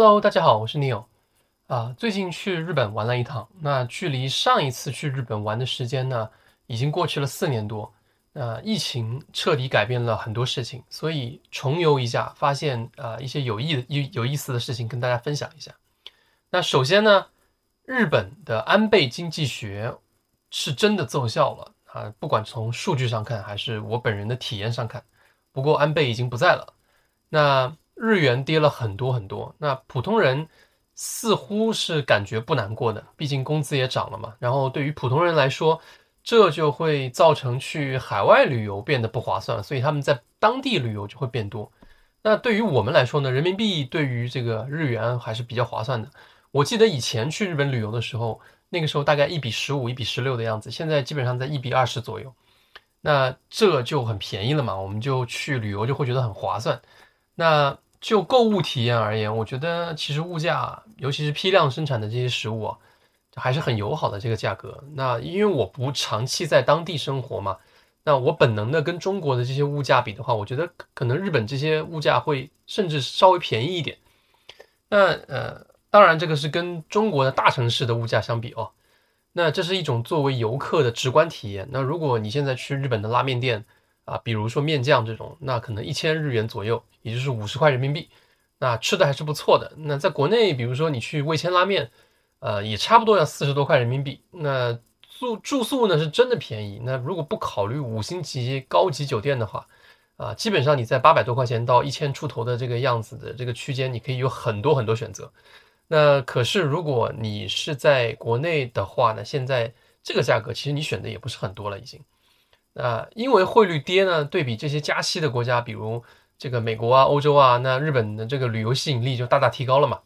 Hello， 大家好，我是 Neo。最近去日本玩了一趟，那距离上一次去日本玩的时间呢，已经过去了4年多。疫情彻底改变了很多事情，所以重游一下，发现一些有意思的事情跟大家分享一下。那首先呢，日本的安倍经济学是真的奏效了不管从数据上看，还是我本人的体验上看。不过安倍已经不在了，那日元跌了很多很多，那普通人似乎是感觉不难过的，毕竟工资也涨了嘛。然后对于普通人来说，这就会造成去海外旅游变得不划算了，所以他们在当地旅游就会变多。那对于我们来说呢，人民币对于这个日元还是比较划算的。我记得以前去日本旅游的时候，那个时候大概1比15、1比16的样子，现在基本上在1比20左右。那这就很便宜了嘛，我们就去旅游就会觉得很划算。那就购物体验而言，我觉得其实物价，尤其是批量生产的这些食物还是很友好的这个价格。那因为我不长期在当地生活嘛，那我本能的跟中国的这些物价比的话，我觉得可能日本这些物价会甚至稍微便宜一点。那当然这个是跟中国的大城市的物价相比哦。那这是一种作为游客的直观体验。那如果你现在去日本的拉面店比如说面酱这种，那可能1000日元左右，也就是50块人民币，那吃的还是不错的。那在国内，比如说你去味千拉面，也差不多要40多块人民币。那住宿呢是真的便宜。那如果不考虑5星级高级酒店的话，基本上你在800多块钱到1000出头的这个样子的这个区间，你可以有很多很多选择。那可是如果你是在国内的话呢，现在这个价格其实你选的也不是很多了已经。因为汇率跌呢，对比这些加息的国家，比如这个美国欧洲那日本的这个旅游吸引力就大大提高了嘛。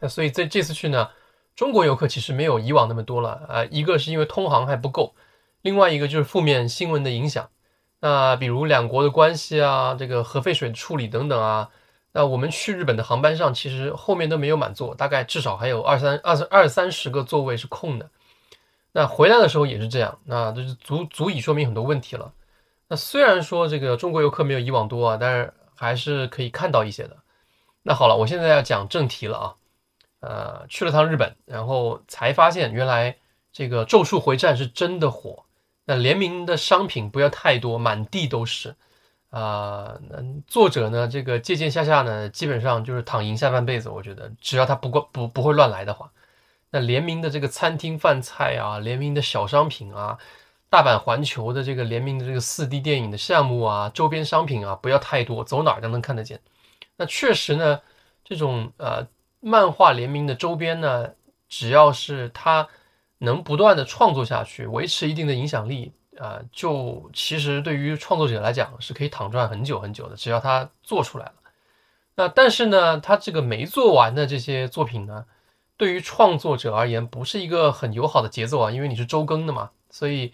那所以在这次去呢，中国游客其实没有以往那么多了。一个是因为通航还不够，另外一个就是负面新闻的影响。那比如两国的关系这个核废水处理等等那我们去日本的航班上，其实后面都没有满座，大概至少还有二三十个座位是空的。那回来的时候也是这样，那就是足以说明很多问题了。那虽然说这个中国游客没有以往多但是还是可以看到一些的。那好了，我现在要讲正题了去了趟日本，然后才发现原来这个《咒术回战》是真的火。那联名的商品不要太多，满地都是。作者呢，这个芥见下下呢，基本上就是躺赢下半辈子，我觉得只要他不会乱来的话。那联名的这个餐厅饭菜联名的小商品大阪环球的这个联名的这个 4D 电影的项目周边商品不要太多，走哪儿都能看得见。那确实呢，这种漫画联名的周边呢，只要是它能不断的创作下去，维持一定的影响力就其实对于创作者来讲是可以躺赚很久很久的，只要它做出来了。那但是呢，它这个没做完的这些作品呢，对于创作者而言不是一个很友好的节奏因为你是周更的嘛，所以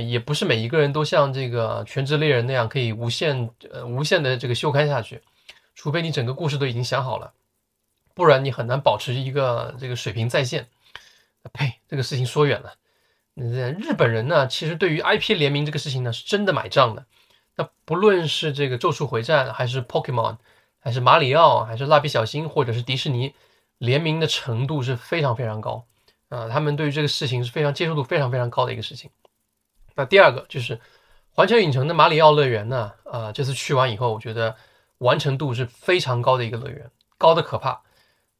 也不是每一个人都像这个全职猎人那样可以无限的这个修刊下去，除非你整个故事都已经想好了，不然你很难保持一个这个水平在线。呸，这个事情说远了。日本人呢，其实对于 IP 联名这个事情呢是真的买账的。那不论是这个咒术回战，还是 Pokemon， 还是马里奥，还是蜡笔小新，或者是迪士尼，联名的程度是非常非常高他们对于这个事情是非常接受度非常非常高的一个事情。那第二个就是环球影城的马里奥乐园呢这次去完以后，我觉得完成度是非常高的一个乐园，高的可怕。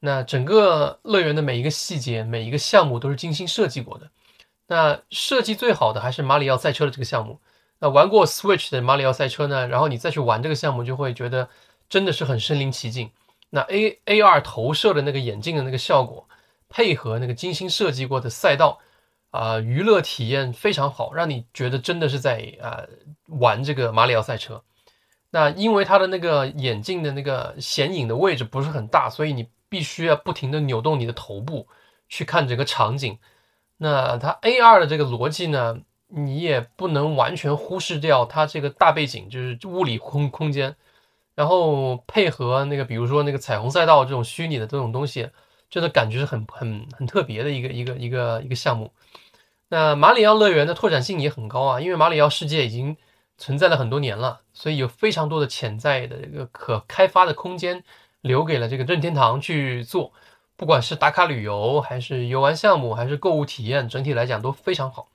那整个乐园的每一个细节，每一个项目都是精心设计过的。那设计最好的还是马里奥赛车的这个项目。那玩过 Switch 的马里奥赛车呢，然后你再去玩这个项目，就会觉得真的是很身临其境。那 AR 投射的那个眼镜的那个效果，配合那个精心设计过的赛道娱乐体验非常好，让你觉得真的是在玩这个马里奥赛车。那因为它的那个眼镜的那个显影的位置不是很大，所以你必须要不停的扭动你的头部去看整个场景。那它 AR 的这个逻辑呢，你也不能完全忽视掉它这个大背景，就是物理空间。然后配合那个，比如说那个彩虹赛道这种虚拟的这种东西，真的感觉是很特别的一个项目。那马里奥乐园的拓展性也很高因为马里奥世界已经存在了很多年了，所以有非常多的潜在的这个可开发的空间，留给了这个任天堂去做，不管是打卡旅游，还是游玩项目，还是购物体验，整体来讲都非常好。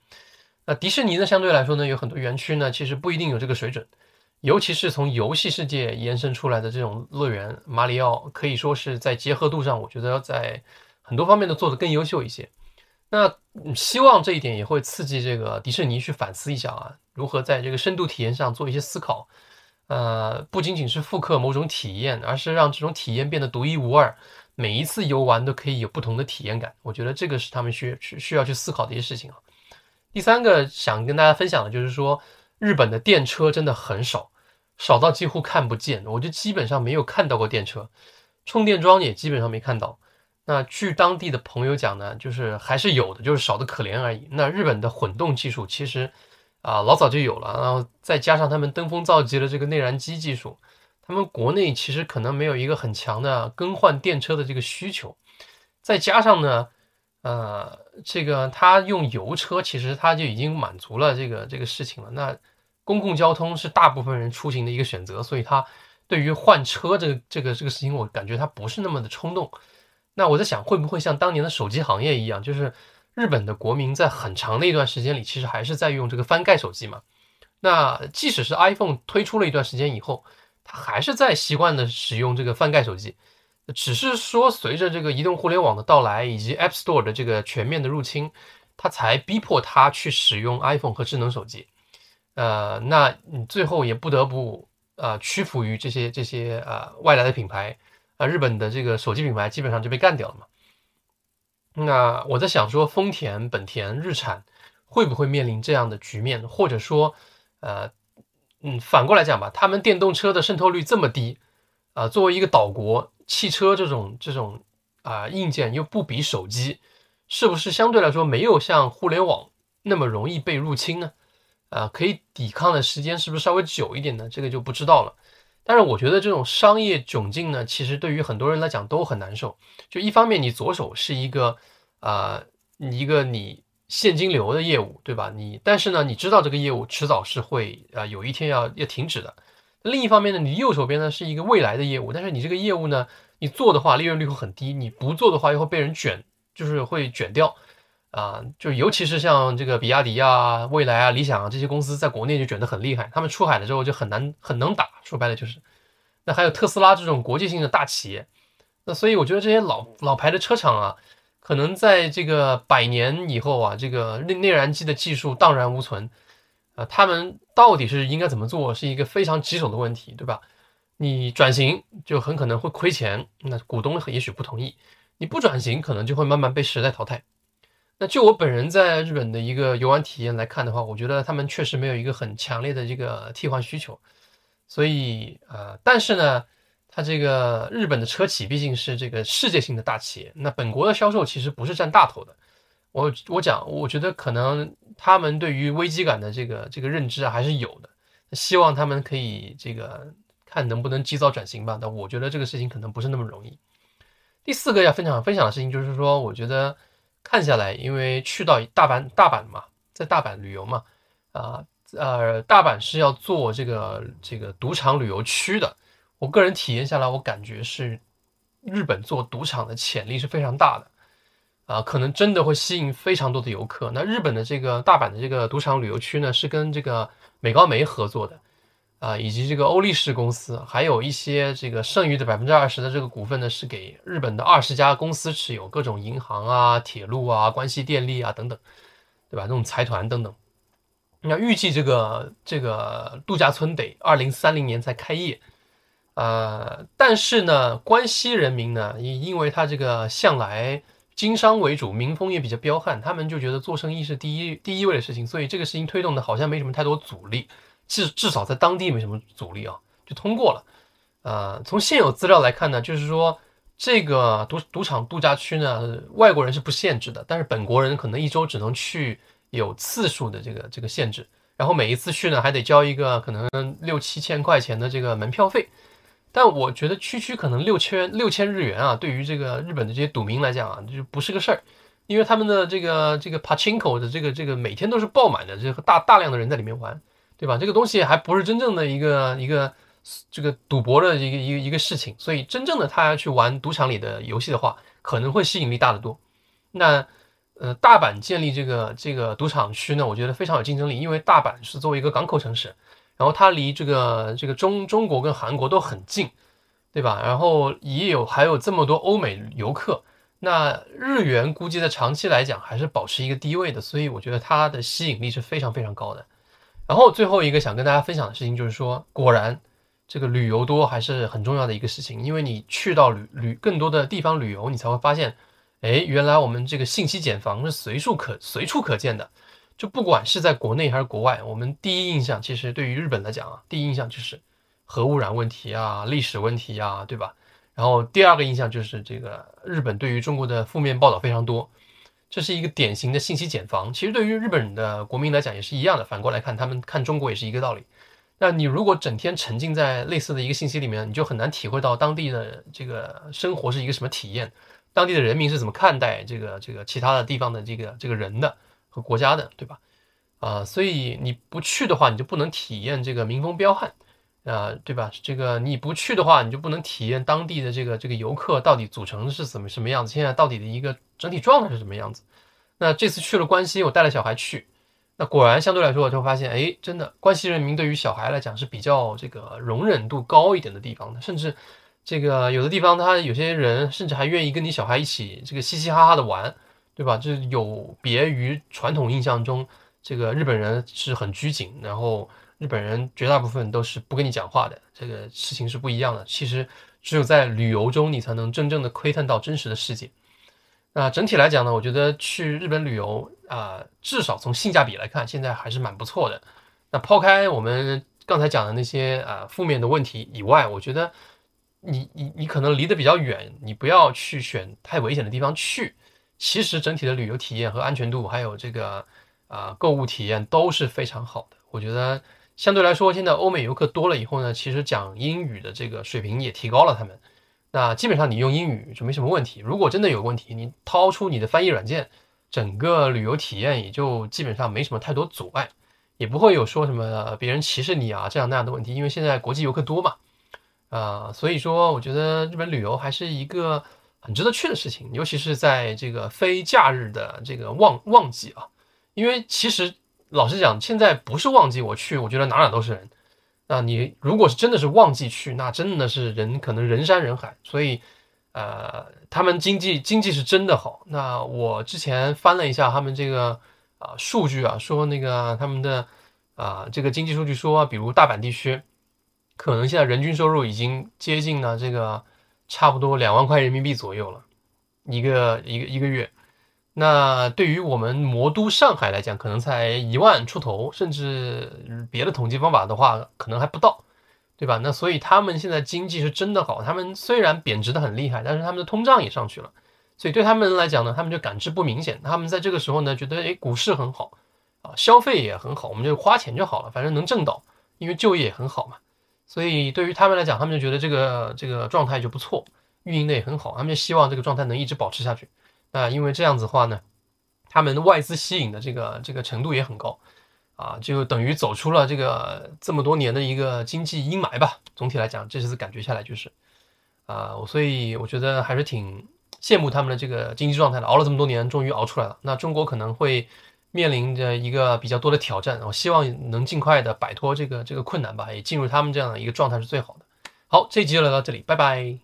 那迪士尼呢，相对来说呢，有很多园区呢，其实不一定有这个水准，尤其是从游戏世界延伸出来的这种乐园，马里奥可以说是在结合度上，我觉得要在很多方面都做得更优秀一些。那希望这一点也会刺激这个迪士尼去反思一下啊，如何在这个深度体验上做一些思考。不仅仅是复刻某种体验，而是让这种体验变得独一无二，每一次游玩都可以有不同的体验感。我觉得这个是他们需要去思考的一些事情啊。第三个想跟大家分享的就是说，日本的电车真的很少，少到几乎看不见，我就基本上没有看到过电车，充电桩也基本上没看到。那据当地的朋友讲呢，就是还是有的，就是少的可怜而已。那日本的混动技术其实老早就有了，然后再加上他们登峰造极的这个内燃机技术，他们国内其实可能没有一个很强的更换电车的这个需求。再加上呢，这个他用油车其实他就已经满足了这个事情了。那公共交通是大部分人出行的一个选择，所以他对于换车这个事情，我感觉他不是那么的冲动。那我在想，会不会像当年的手机行业一样，就是日本的国民在很长的一段时间里，其实还是在用这个翻盖手机嘛。那即使是 iPhone 推出了一段时间以后，它还是在习惯的使用这个翻盖手机，只是说随着这个移动互联网的到来，以及 App Store 的这个全面的入侵，它才逼迫它去使用 iPhone 和智能手机。那你最后也不得不屈服于这些外来的品牌。日本的这个手机品牌基本上就被干掉了嘛。那我在想说，丰田、本田、日产会不会面临这样的局面，或者说反过来讲吧，他们电动车的渗透率这么低作为一个岛国，汽车这种硬件又不比手机，是不是相对来说没有像互联网那么容易被入侵呢？可以抵抗的时间是不是稍微久一点呢？这个就不知道了。但是我觉得这种商业窘境呢，其实对于很多人来讲都很难受。就一方面，你左手是一个你现金流的业务，对吧？但是呢，你知道这个业务迟早是会有一天要停止的。另一方面呢，你右手边呢是一个未来的业务，但是你这个业务呢，你做的话利润率会很低，你不做的话又会被人卷，就是会卷掉就尤其是像这个比亚迪啊、蔚来啊、理想啊这些公司，在国内就卷得很厉害，他们出海了之后就很能打，说白了就是。那还有特斯拉这种国际性的大企业，那所以我觉得这些老牌的车厂啊，可能在这个100年以后啊，这个内燃机的技术荡然无存他们到底是应该怎么做，是一个非常棘手的问题，对吧？你转型就很可能会亏钱，那股东也许不同意；你不转型，可能就会慢慢被时代淘汰。那就我本人在日本的一个游玩体验来看的话，我觉得他们确实没有一个很强烈的这个替换需求，所以但是呢，它这个日本的车企毕竟是这个世界性的大企业，那本国的销售其实不是占大头的。我觉得可能他们对于危机感的这个认知还是有的，希望他们可以这个看能不能及早转型吧。但我觉得这个事情可能不是那么容易。第四个要分享的事情就是说，我觉得。看下来，因为去到大阪嘛，在大阪旅游嘛，大阪是要做这个赌场旅游区的。我个人体验下来，我感觉是日本做赌场的潜力是非常大的，可能真的会吸引非常多的游客。那日本的这个大阪的这个赌场旅游区呢，是跟这个美高梅合作的，以及这个欧力士公司，还有一些这个剩余的20%的这个股份呢，是给日本的20家公司持有，各种银行啊、铁路啊、关西电力啊等等，对吧？这种财团等等。那预计这个度假村得2030年才开业，但是呢，关西人民呢，因为他这个向来经商为主，民风也比较彪悍，他们就觉得做生意是第一位的事情，所以这个事情推动的好像没什么太多阻力。至少在当地没什么阻力啊，就通过了。从现有资料来看呢，就是说这个赌场度假区呢，外国人是不限制的，但是本国人可能一周只能去有次数的这个限制，然后每一次去呢还得交一个可能6-7千块钱的这个门票费。但我觉得区区可能6000日元啊，对于这个日本的这些赌民来讲啊，就不是个事儿，因为他们的这个 Pachinko 的这个每天都是爆满的，这个大量的人在里面玩。对吧？这个东西还不是真正的一个这个赌博的一个事情，所以真正的他要去玩赌场里的游戏的话，可能会吸引力大得多。那大阪建立这个赌场区呢，我觉得非常有竞争力，因为大阪是作为一个港口城市，然后它离这个中国跟韩国都很近，对吧？然后还有这么多欧美游客，那日元估计在长期来讲还是保持一个低位的，所以我觉得它的吸引力是非常非常高的。然后最后一个想跟大家分享的事情就是说，果然这个旅游多还是很重要的一个事情，因为你去到更多的地方旅游，你才会发现。哎，原来我们这个信息茧房是随处可见的，就不管是在国内还是国外，我们第一印象其实对于日本来讲啊，第一印象就是核污染问题啊、历史问题啊，对吧？然后第二个印象就是这个日本对于中国的负面报道非常多，这是一个典型的信息茧房。其实对于日本的国民来讲也是一样的，反过来看，他们看中国也是一个道理。那你如果整天沉浸在类似的一个信息里面，你就很难体会到当地的这个生活是一个什么体验。当地的人民是怎么看待这个其他的地方的这个人的和国家的，对吧？所以你不去的话，你就不能体验这个民风彪悍，对吧？这个你不去的话，你就不能体验当地的这个游客到底组成是什么样子，现在到底的一个整体状态是什么样子。那这次去了关西，我带了小孩去，那果然相对来说我就发现，哎，真的关西人民对于小孩来讲是比较这个容忍度高一点的地方的，甚至。这个有的地方，他有些人甚至还愿意跟你小孩一起这个嘻嘻哈哈的玩，对吧？这有别于传统印象中，这个日本人是很拘谨，然后日本人绝大部分都是不跟你讲话的，这个事情是不一样的。其实只有在旅游中，你才能真正的窥探到真实的世界。那整体来讲呢，我觉得去日本旅游至少从性价比来看，现在还是蛮不错的。那抛开我们刚才讲的那些负面的问题以外，我觉得。你可能离得比较远，你不要去选太危险的地方去。其实整体的旅游体验和安全度，还有这个购物体验都是非常好的。我觉得相对来说，现在欧美游客多了以后呢，其实讲英语的这个水平也提高了他们。那基本上你用英语就没什么问题。如果真的有问题，你掏出你的翻译软件，整个旅游体验也就基本上没什么太多阻碍，也不会有说什么别人歧视你啊这样那样的问题，因为现在国际游客多嘛。所以说我觉得日本旅游还是一个很值得去的事情，尤其是在这个非假日的这个旺季啊。因为其实老实讲，现在不是旺季我去，我觉得哪都是人。那你如果是真的是旺季去，那真的是人可能人山人海。所以他们经济是真的好。那我之前翻了一下他们这个数据啊，说那个他们的这个经济数据说，比如大阪地区。可能现在人均收入已经接近了这个差不多2万块人民币左右了，一个月。那对于我们魔都上海来讲，可能才1万出头，甚至别的统计方法的话，可能还不到，对吧？那所以他们现在经济是真的好，他们虽然贬值的很厉害，但是他们的通胀也上去了，所以对他们来讲呢，他们就感知不明显。他们在这个时候呢，觉得股市很好啊，消费也很好，我们就花钱就好了，反正能挣到，因为就业也很好嘛。所以对于他们来讲，他们就觉得这个状态就不错，运营的也很好，他们就希望这个状态能一直保持下去。那因为这样子的话呢，他们外资吸引的这个程度也很高，就等于走出了这么多年的一个经济阴霾吧。总体来讲，这次感觉下来就是，所以我觉得还是挺羡慕他们的这个经济状态的，熬了这么多年，终于熬出来了。那中国可能会面临着一个比较多的挑战，我希望能尽快的摆脱这个困难吧，也进入他们这样的一个状态是最好的。好，这一集就聊到这里，拜拜。